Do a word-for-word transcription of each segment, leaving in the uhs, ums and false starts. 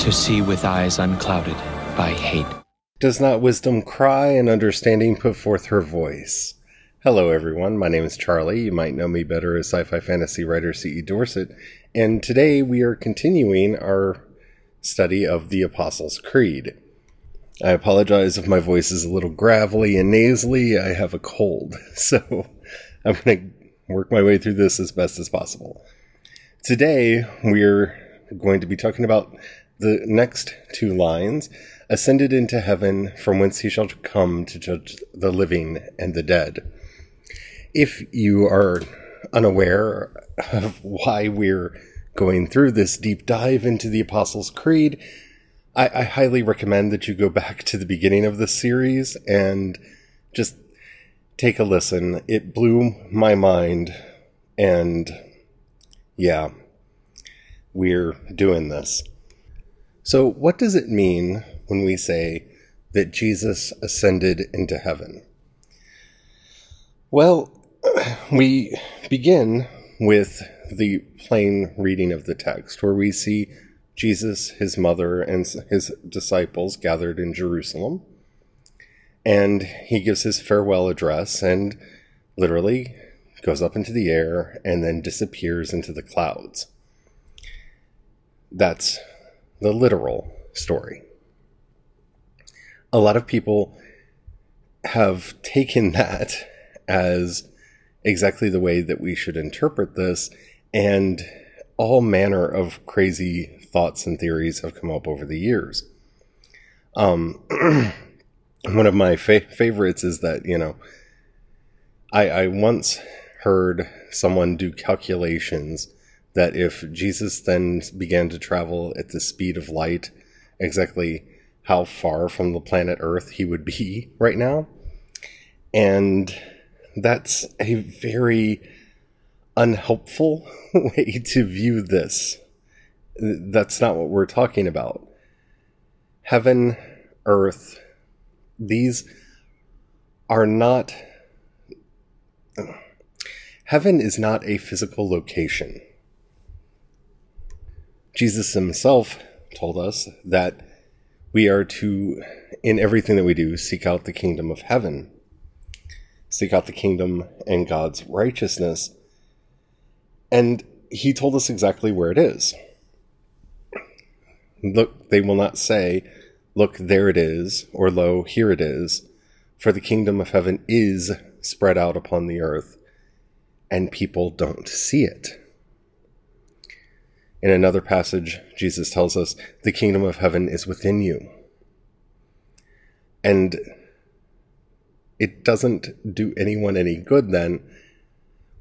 To see with eyes unclouded by hate. Does not wisdom cry and understanding put forth her voice? Hello everyone, my name is Charlie. You might know me better as sci-fi fantasy writer C E Dorsett, and today we are continuing our study of the Apostles' Creed. I apologize if my voice is a little gravelly and nasally. I have a cold, so I'm going to work my way through this as best as possible. Today we're going to be talking about the next two lines, ascended into heaven, from whence he shall come to judge the living and the dead. If you are unaware of why we're going through this deep dive into the Apostles' Creed, I, I highly recommend that you go back to the beginning of this series and just take a listen. It blew my mind, and yeah, we're doing this. So what does it mean when we say that Jesus ascended into heaven? Well, we begin with the plain reading of the text, where we see Jesus, his mother, and his disciples gathered in Jerusalem. And he gives his farewell address and literally goes up into the air and then disappears into the clouds. That's the literal story. A lot of people have taken that as exactly the way that we should interpret this, and all manner of crazy thoughts and theories have come up over the years. Um, one of my fa- favorites is that, you know, I, I once heard someone do calculations that if Jesus then began to travel at the speed of light, exactly how far from the planet Earth he would be right now. And that's a very unhelpful way to view this. That's not what we're talking about. Heaven, Earth, these are not... Heaven is not a physical location. Jesus himself told us that we are to, in everything that we do, seek out the kingdom of heaven, seek out the kingdom and God's righteousness. And he told us exactly where it is. Look, they will not say, look, there it is, or lo, here it is, for the kingdom of heaven is spread out upon the earth, and people don't see it. In another passage, Jesus tells us, the kingdom of heaven is within you. And it doesn't do anyone any good then,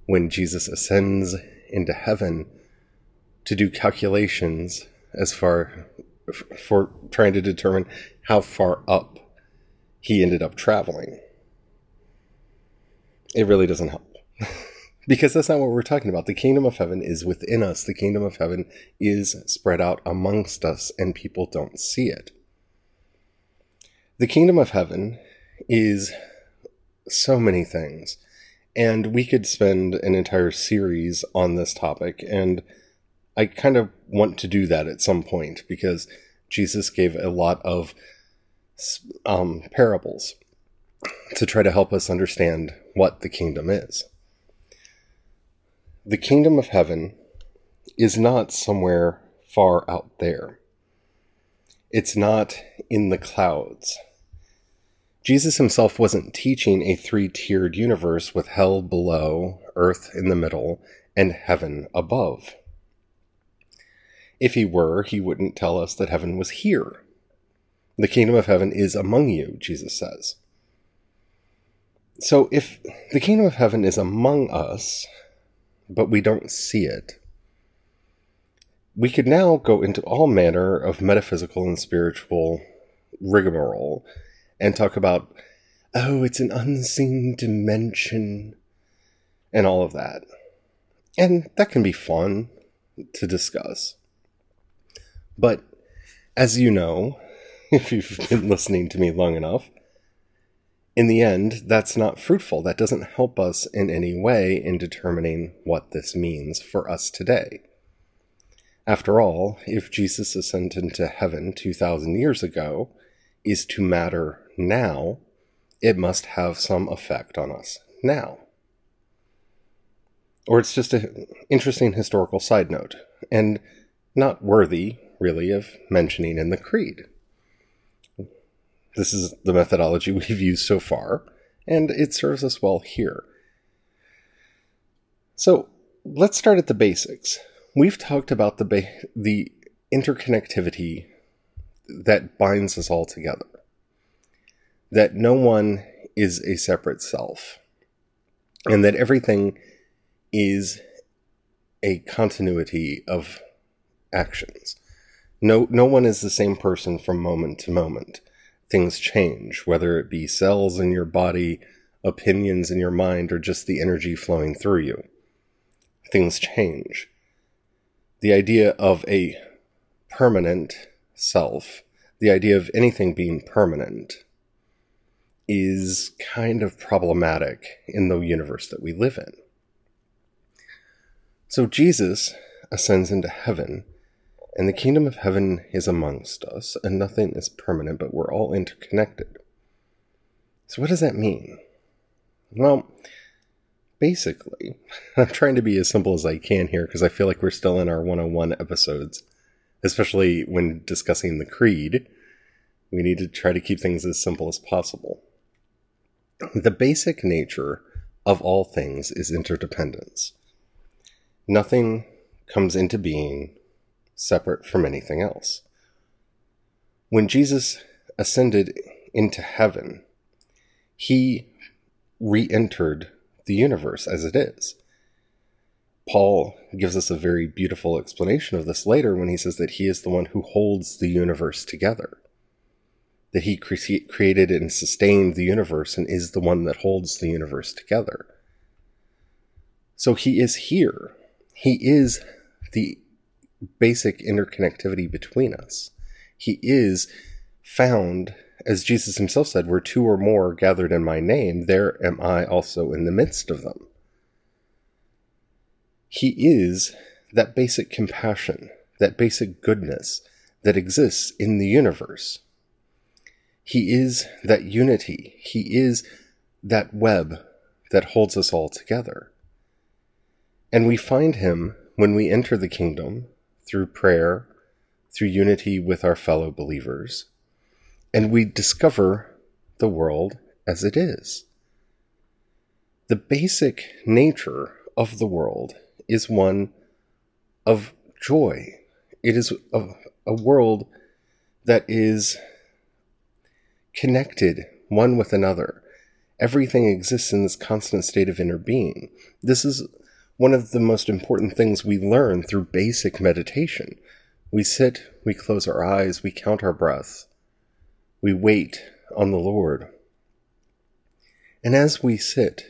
when Jesus ascends into heaven, to do calculations as far for trying to determine how far up he ended up traveling. It really doesn't help. Because that's not what we're talking about. The kingdom of heaven is within us. The kingdom of heaven is spread out amongst us, and people don't see it. The kingdom of heaven is so many things, and we could spend an entire series on this topic, and I kind of want to do that at some point, because Jesus gave a lot of um, parables to try to help us understand what the kingdom is. The kingdom of heaven is not somewhere far out there. It's not in the clouds. Jesus himself wasn't teaching a three-tiered universe with hell below, earth in the middle, and heaven above. If he were, he wouldn't tell us that heaven was here. The kingdom of heaven is among you, Jesus says. So if the kingdom of heaven is among us, but we don't see it, We could now go into all manner of metaphysical and spiritual rigmarole and talk about, oh, it's an unseen dimension and all of that. And that can be fun to discuss. But as you know, if you've been listening to me long enough, in the end, that's not fruitful. That doesn't help us in any way in determining what this means for us today. After all, if Jesus ascended into heaven two thousand years ago is to matter now, it must have some effect on us now. Or it's just an interesting historical side note, and not worthy, really, of mentioning in the Creed. This is the methodology we've used so far, and it serves us well here. So, let's start at the basics. We've talked about the ba- the interconnectivity that binds us all together. That no one is a separate self. And that everything is a continuity of actions. No, no one is the same person from moment to moment. Things change, whether it be cells in your body, opinions in your mind, or just the energy flowing through you. Things change. The idea of a permanent self, the idea of anything being permanent, is kind of problematic in the universe that we live in. So Jesus ascends into heaven, and the kingdom of heaven is amongst us, and nothing is permanent, but we're all interconnected. So what does that mean? Well, basically, I'm trying to be as simple as I can here, because I feel like we're still in our one oh one episodes, especially when discussing the Creed. We need to try to keep things as simple as possible. The basic nature of all things is interdependence. Nothing comes into being separate from anything else. When Jesus ascended into heaven, he re-entered the universe as it is. Paul gives us a very beautiful explanation of this later when he says that he is the one who holds the universe together. That he cre- created and sustained the universe and is the one that holds the universe together. So he is here. He is the basic interconnectivity between us. He is found, as Jesus himself said, where two or more are gathered in my name, there am I also in the midst of them. He is that basic compassion, that basic goodness that exists in the universe. He is that unity. He is that web that holds us all together. And we find him when we enter the kingdom through prayer, through unity with our fellow believers, and we discover the world as it is. The basic nature of the world is one of joy. It is a, a world that is connected one with another. Everything exists in this constant state of inner being. This is one of the most important things we learn through basic meditation. We sit, we close our eyes, we count our breath. We wait on the Lord. And as we sit,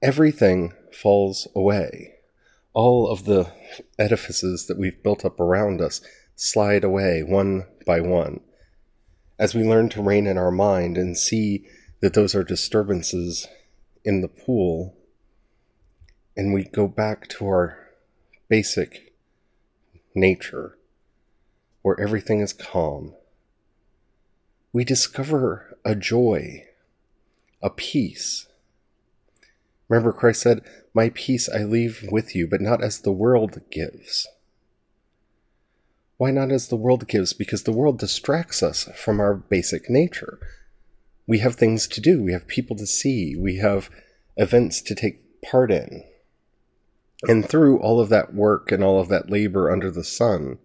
everything falls away. All of the edifices that we've built up around us slide away one by one. As we learn to rein in our mind and see that those are disturbances in the pool, and we go back to our basic nature, where everything is calm, we discover a joy, a peace. Remember, Christ said, "My peace I leave with you, but not as the world gives." Why not as the world gives? Because the world distracts us from our basic nature. We have things to do. We have people to see. We have events to take part in. And through all of that work and all of that labor under the sun,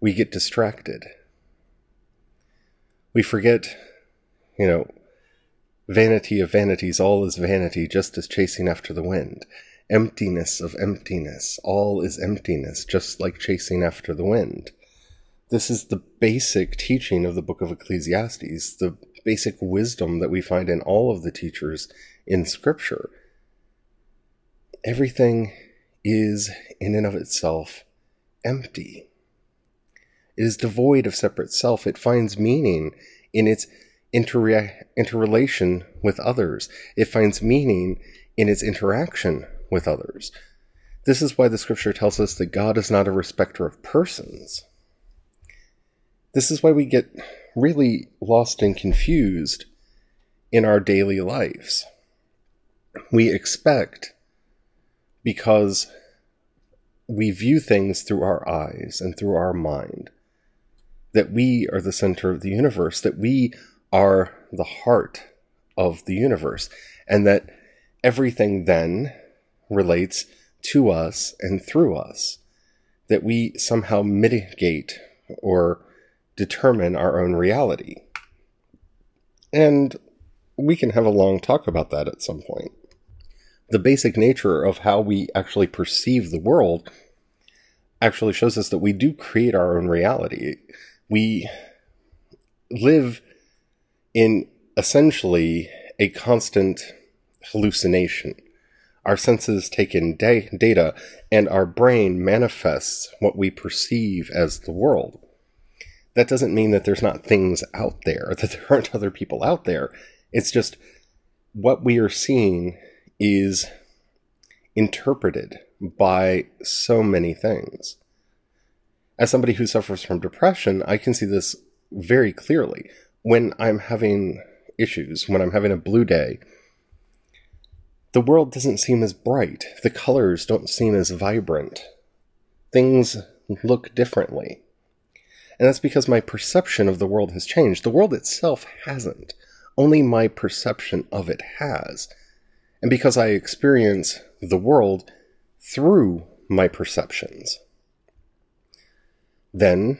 we get distracted. We forget, you know, vanity of vanities, all is vanity, just as chasing after the wind. emptiness of emptiness. All is emptiness, just like chasing after the wind. This is the basic teaching of the book of Ecclesiastes, the basic wisdom that we find in all of the teachers in Scripture. Everything is, in and of itself, empty. It is devoid of separate self. It finds meaning in its interre- interrelation with others. It finds meaning in its interaction with others. This is why the Scripture tells us that God is not a respecter of persons. This is why we get really lost and confused in our daily lives. We expect, because we view things through our eyes and through our mind, that we are the center of the universe, that we are the heart of the universe, and that everything then relates to us and through us, that we somehow mitigate or determine our own reality. And we can have a long talk about that at some point. The basic nature of how we actually perceive the world actually shows us that we do create our own reality. We live in essentially a constant hallucination. Our senses take in da- data, and our brain manifests what we perceive as the world. That doesn't mean that there's not things out there, that there aren't other people out there. It's just what we are seeing is interpreted by so many things. As somebody who suffers from depression, I can see this very clearly. When I'm having issues, when I'm having a blue day, the world doesn't seem as bright. The colors don't seem as vibrant. Things look differently. And that's because my perception of the world has changed. The world itself hasn't. Only my perception of it has. And because I experience the world through my perceptions, then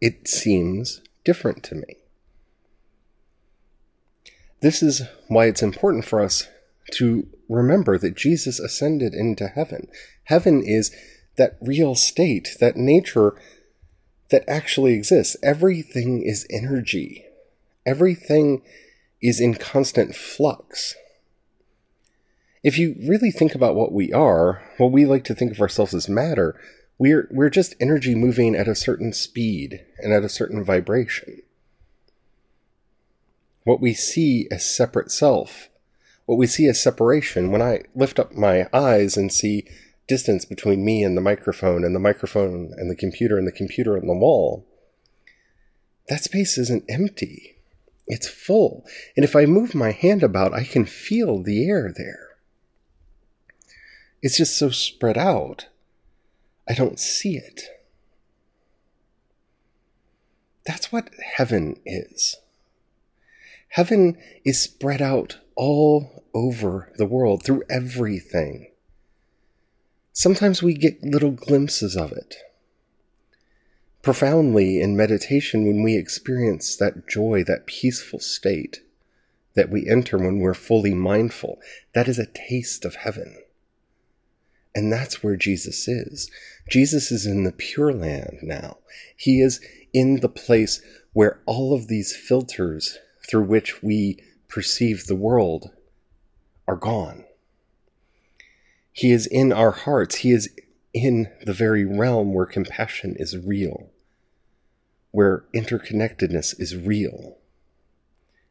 it seems different to me. This is why it's important for us to remember that Jesus ascended into heaven. Heaven is that real state, that nature that actually exists. Everything is energy. Everything is in constant flux. If you really think about what we are, what we like to think of ourselves as matter, we're we're just energy moving at a certain speed and at a certain vibration. What we see as separate self, what we see as separation, when I lift up my eyes and see distance between me and the microphone, and the microphone and the computer, and the computer and the wall, that space isn't empty. It's full. And if I move my hand about, I can feel the air there. It's just so spread out, I don't see it. That's what heaven is. Heaven is spread out all over the world, through everything. Sometimes we get little glimpses of it. Profoundly in meditation, when we experience that joy, that peaceful state that we enter when we're fully mindful, that is a taste of heaven. And that's where Jesus is. Jesus is in the Pure Land now. He is in the place where all of these filters through which we perceive the world are gone. He is in our hearts. He is in the very realm where compassion is real, where interconnectedness is real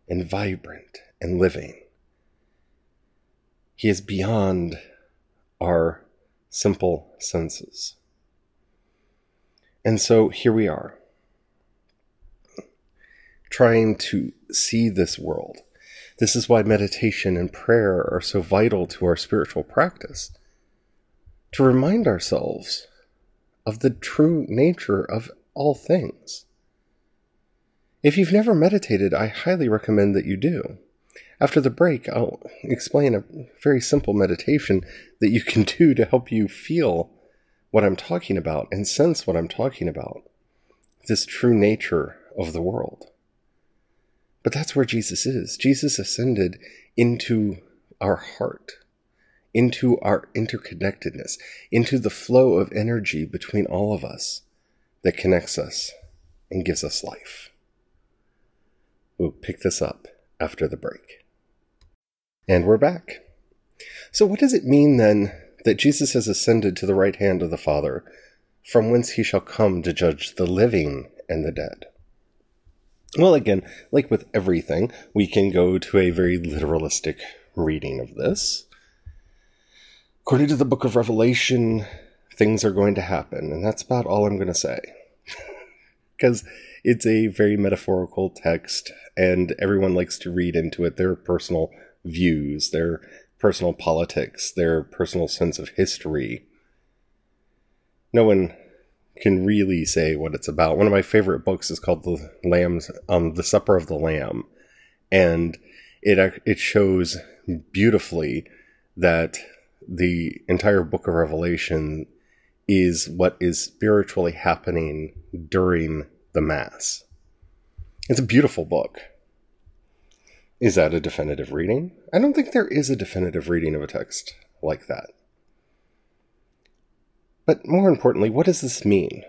and vibrant and living. He is beyond our simple senses. And so here we are, trying to see this world. This is why meditation and prayer are so vital to our spiritual practice, to remind ourselves of the true nature of all things. If you've never meditated, I highly recommend that you do. After the break, I'll explain a very simple meditation that you can do to help you feel what I'm talking about and sense what I'm talking about, this true nature of the world. But that's where Jesus is. Jesus ascended into our heart, into our interconnectedness, into the flow of energy between all of us that connects us and gives us life. We'll pick this up after the break. And we're back. So what does it mean then that Jesus has ascended to the right hand of the Father, from whence he shall come to judge the living and the dead? Well, again, like with everything, we can go to a very literalistic reading of this. According to the book of Revelation, things are going to happen, and that's about all I'm going to say. Because it's a very metaphorical text, and everyone likes to read into it their personal views, their personal politics, their personal sense of history. No one can really say what it's about. One of my favorite books is called The Lamb's, um, The Supper of the Lamb, and it it shows beautifully that the entire book of Revelation is what is spiritually happening during the Mass. It's a beautiful book. Is that a definitive reading? I don't think there is a definitive reading of a text like that. But more importantly, what does this mean?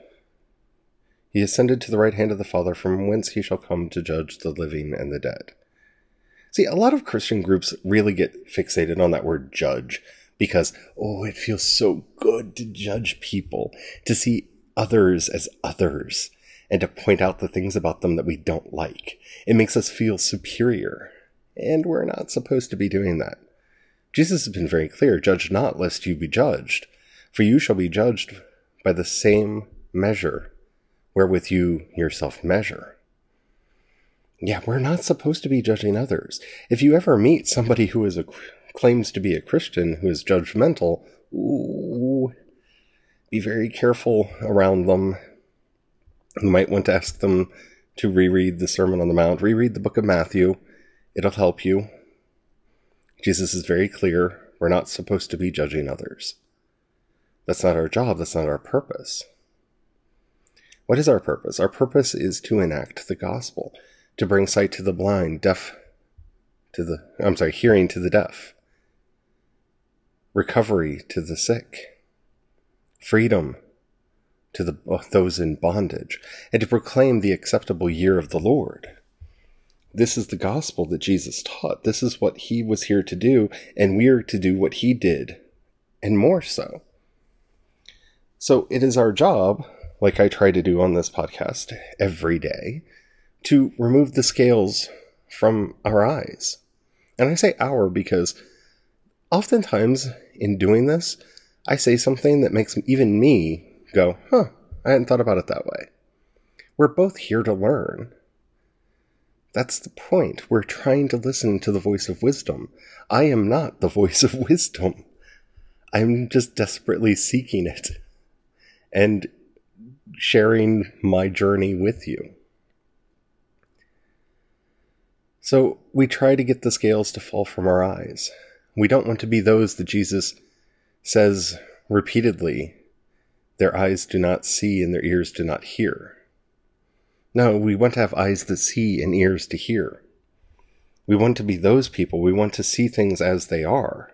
He ascended to the right hand of the Father, from whence he shall come to judge the living and the dead. See, a lot of Christian groups really get fixated on that word judge because, oh, it feels so good to judge people, to see others as others, and to point out the things about them that we don't like. It makes us feel superior, and we're not supposed to be doing that. Jesus has been very clear, judge not, lest you be judged, for you shall be judged by the same measure wherewith you yourself measure. Yeah, we're not supposed to be judging others. If you ever meet somebody who is a, claims to be a Christian who is judgmental, ooh, be very careful around them. You might want to ask them to reread the Sermon on the Mount, reread the book of Matthew. It'll help you. Jesus is very clear. We're not supposed to be judging others. That's not our job. That's not our purpose. What is our purpose? Our purpose is to enact the gospel, to bring sight to the blind, deaf to the, I'm sorry, hearing to the deaf, recovery to the sick, freedom to the, those in bondage, and to proclaim the acceptable year of the Lord. This is the gospel that Jesus taught. This is what he was here to do, and we are to do what he did, and more so. So it is our job, like I try to do on this podcast every day, to remove the scales from our eyes. And I say our because oftentimes in doing this, I say something that makes even me go, huh, I hadn't thought about it that way. We're both here to learn. That's the point. We're trying to listen to the voice of wisdom. I am not the voice of wisdom. I'm just desperately seeking it and sharing my journey with you. So we try to get the scales to fall from our eyes. We don't want to be those that Jesus says repeatedly, their eyes do not see and their ears do not hear. No, we want to have eyes that see and ears to hear. We want to be those people. We want to see things as they are.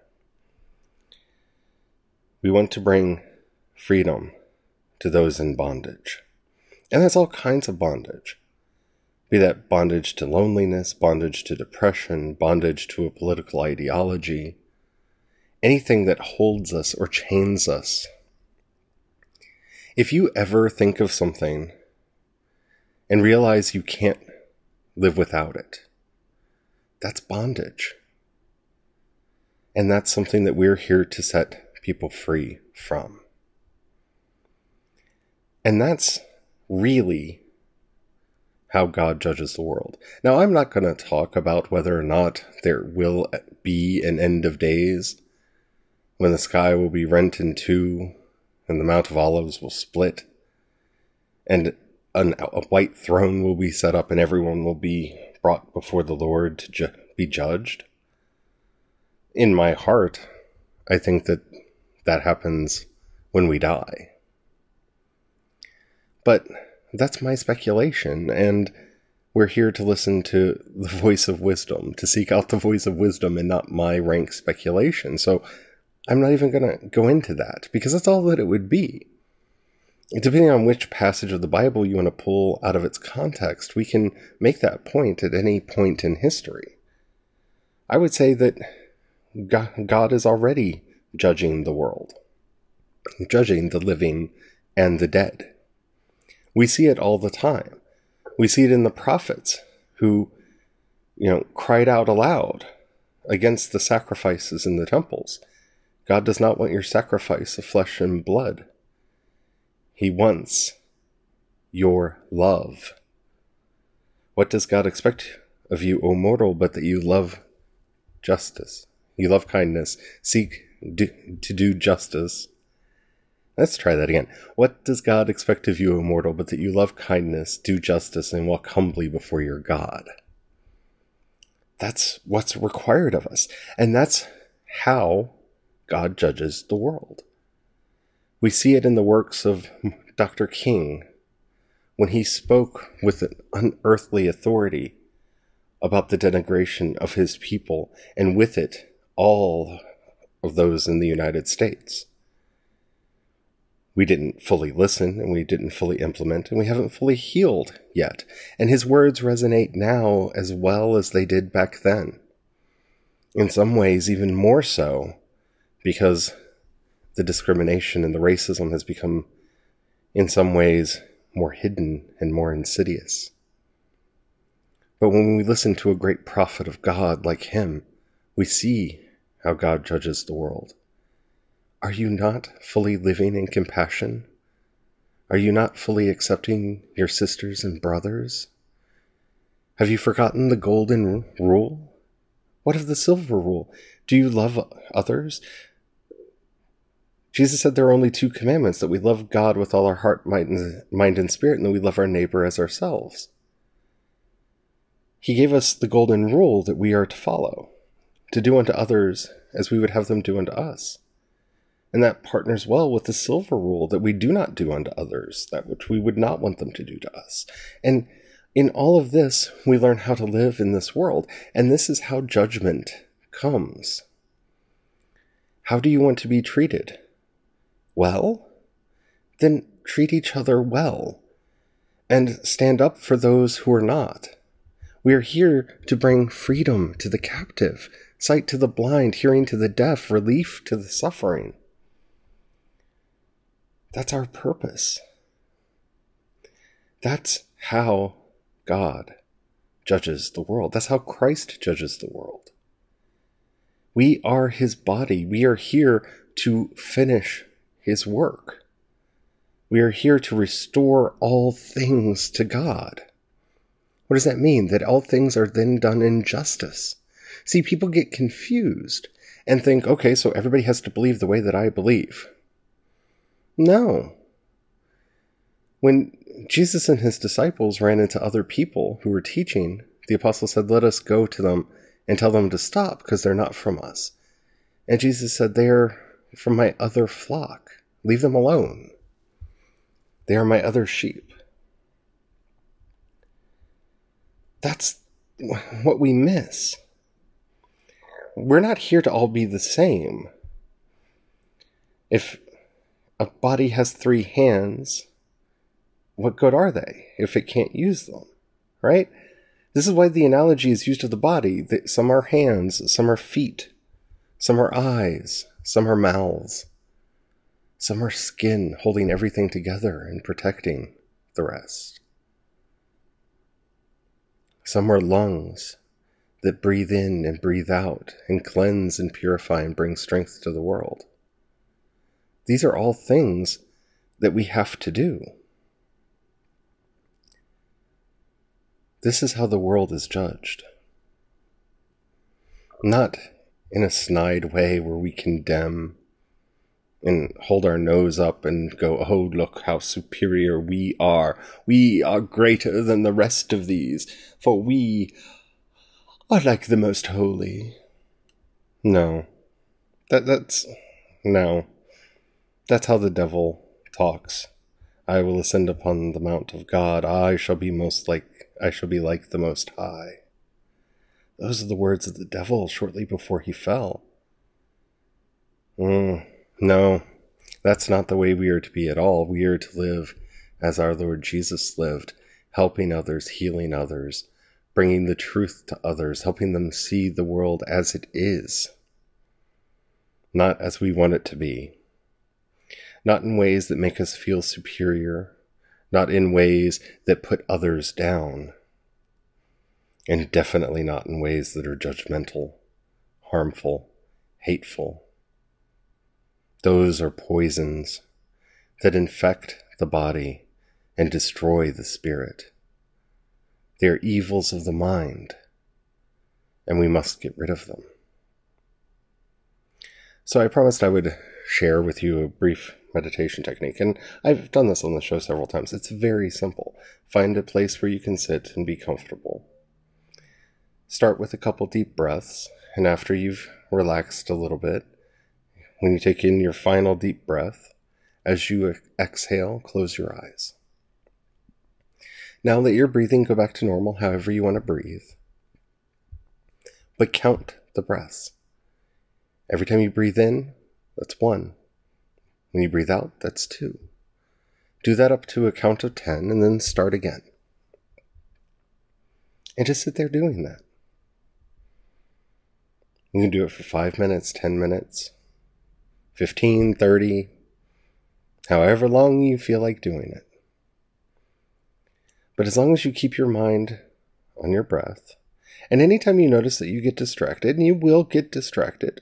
We want to bring freedom to those in bondage. And that's all kinds of bondage. Be that bondage to loneliness, bondage to depression, bondage to a political ideology, anything that holds us or chains us. If you ever think of something and realize you can't live without it, that's bondage. And that's something that we're here to set people free from. And that's really how God judges the world. Now, I'm not going to talk about whether or not there will be an end of days when the sky will be rent in two and the Mount of Olives will split and an, a white throne will be set up and everyone will be brought before the Lord to ju- be judged. In my heart, I think that that happens when we die. But that's my speculation, and we're here to listen to the voice of wisdom, to seek out the voice of wisdom and not my rank speculation. So I'm not even going to go into that, because that's all that it would be. Depending on which passage of the Bible you want to pull out of its context, we can make that point at any point in history. I would say that God is already judging the world, judging the living and the dead. We see it all the time. We see it in the prophets who, you know, cried out aloud against the sacrifices in the temples. God does not want your sacrifice of flesh and blood. He wants your love. What does God expect of you, O mortal, but that you love justice? You love kindness. Seek do, to do justice. Let's try that again. What does God expect of you, O mortal, but that you love kindness, do justice, and walk humbly before your God? That's what's required of us. And that's how God judges the world. We see it in the works of Doctor King when he spoke with an unearthly authority about the denigration of his people, and with it, all of those in the United States. We didn't fully listen, and we didn't fully implement, and we haven't fully healed yet. And his words resonate now as well as they did back then. In some ways, even more so, because the discrimination and the racism has become, in some ways, more hidden and more insidious. But when we listen to a great prophet of God like him, we see how God judges the world. Are you not fully living in compassion? Are you not fully accepting your sisters and brothers? Have you forgotten the golden rule? What of the silver rule? Do you love others? Jesus said there are only two commandments, that we love God with all our heart, mind, and spirit, and that we love our neighbor as ourselves. He gave us the golden rule that we are to follow, to do unto others as we would have them do unto us. And that partners well with the silver rule, that we do not do unto others that which we would not want them to do to us. And in all of this, we learn how to live in this world, and this is how judgment comes. How do you want to be treated? Well, then treat each other well and stand up for those who are not. We are here to bring freedom to the captive, sight to the blind, hearing to the deaf, relief to the suffering. That's our purpose. That's how God judges the world. That's how Christ judges the world. We are his body. We are here to finish his work. We are here to restore all things to God. What does that mean? That all things are then done in justice. See, people get confused and think, okay, so everybody has to believe the way that I believe. No. When Jesus and his disciples ran into other people who were teaching, the apostles said, let us go to them and tell them to stop because they're not from us. And Jesus said, they're from my other flock. Leave them alone. They are my other sheep. That's what we miss. We're not here to all be the same. If a body has three hands, what good are they if it can't use them, right? This is why the analogy is used of the body. That some are hands, some are feet, some are eyes, some are mouths. Some are skin, holding everything together and protecting the rest. Some are lungs that breathe in and breathe out and cleanse and purify and bring strength to the world. These are all things that we have to do. This is how the world is judged. Not in a snide way where we condemn and hold our nose up and go, oh, look how superior we are. We are greater than the rest of these, for we are like the most holy. No. That, that's... No. That's how the devil talks. I will ascend upon the mount of God. I shall be most like... I shall be like the Most High. Those are the words of the devil shortly before he fell. Mm, no, that's not the way we are to be at all. We are to live as our Lord Jesus lived, helping others, healing others, bringing the truth to others, helping them see the world as it is, not as we want it to be. Not in ways that make us feel superior, not in ways that put others down, and definitely not in ways that are judgmental, harmful, hateful. Those are poisons that infect the body and destroy the spirit. They are evils of the mind, and we must get rid of them. So I promised I would share with you a brief meditation technique, and I've done this on the show several times. It's very simple. Find a place where you can sit and be comfortable. Start with a couple deep breaths, and after you've relaxed a little bit, when you take in your final deep breath, as you exhale, close your eyes. Now let your breathing go back to normal, however you want to breathe, but count the breaths. Every time you breathe in, that's one. When you breathe out, that's two. Do that up to a count of ten, and then start again. And just sit there doing that. You can do it for five minutes, ten minutes, fifteen, thirty, however long you feel like doing it. But as long as you keep your mind on your breath, and anytime you notice that you get distracted, and you will get distracted,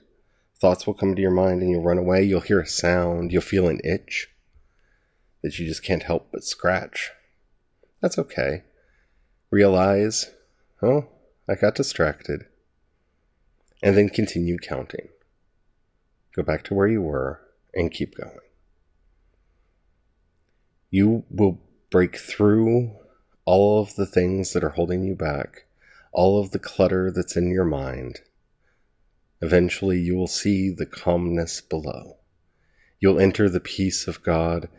thoughts will come to your mind and you'll run away, you'll hear a sound, you'll feel an itch that you just can't help but scratch. That's okay. Realize, oh, I got distracted. And then continue counting. Go back to where you were and keep going. You will break through all of the things that are holding you back, all of the clutter that's in your mind. Eventually, you will see the calmness below. You'll enter the peace of God,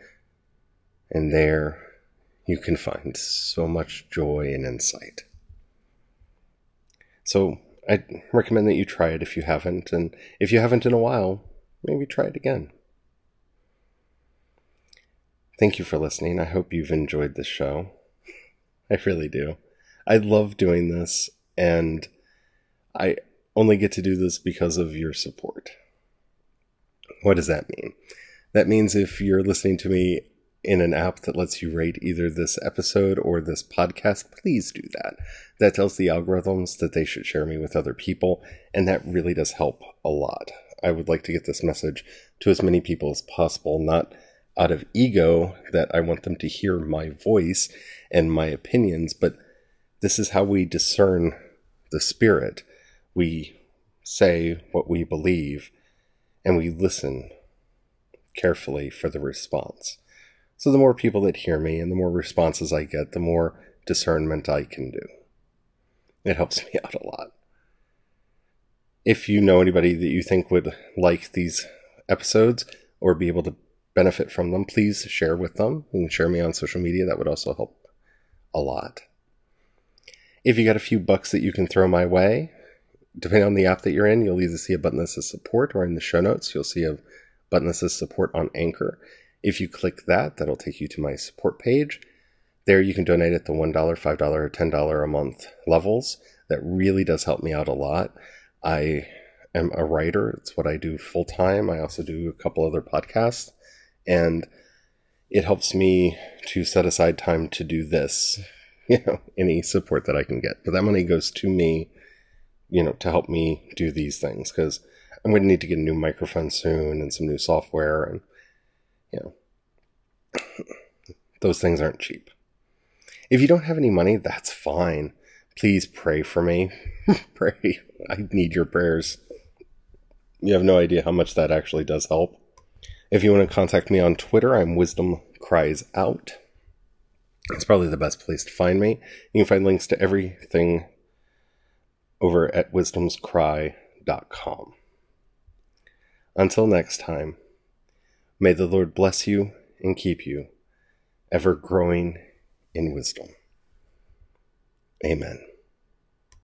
and there you can find so much joy and insight. So I recommend that you try it if you haven't, and if you haven't in a while, maybe try it again. Thank you for listening. I hope you've enjoyed this show. I really do. I love doing this, and I only get to do this because of your support. What does that mean? That means if you're listening to me in an app that lets you rate either this episode or this podcast, please do that. That tells the algorithms that they should share me with other people, and that really does help a lot. I would like to get this message to as many people as possible, not out of ego that I want them to hear my voice and my opinions, but this is how we discern the spirit. We say what we believe, and we listen carefully for the response. So the more people that hear me and the more responses I get, the more discernment I can do. It helps me out a lot. If you know anybody that you think would like these episodes or be able to benefit from them, please share with them. You can share me on social media. That would also help a lot. If you got a few bucks that you can throw my way, depending on the app that you're in, you'll either see a button that says support, or in the show notes, you'll see a button that says support on Anchor. If you click that, that'll take you to my support page. There you can donate at the one dollar, five dollars, or ten dollars a month levels. That really does help me out a lot. I am a writer. It's what I do full time. I also do a couple other podcasts, and it helps me to set aside time to do this, you know, any support that I can get. But that money goes to me, you know, to help me do these things, because I'm going to need to get a new microphone soon and some new software, and, you know, those things aren't cheap. If you don't have any money, that's fine. Please pray for me. Pray. I need your prayers. You have no idea how much that actually does help. If you want to contact me on Twitter, I'm WisdomCriesOut. It's probably the best place to find me. You can find links to everything over at Wisdoms Cry dot com. Until next time, may the Lord bless you and keep you, ever growing in wisdom. Amen.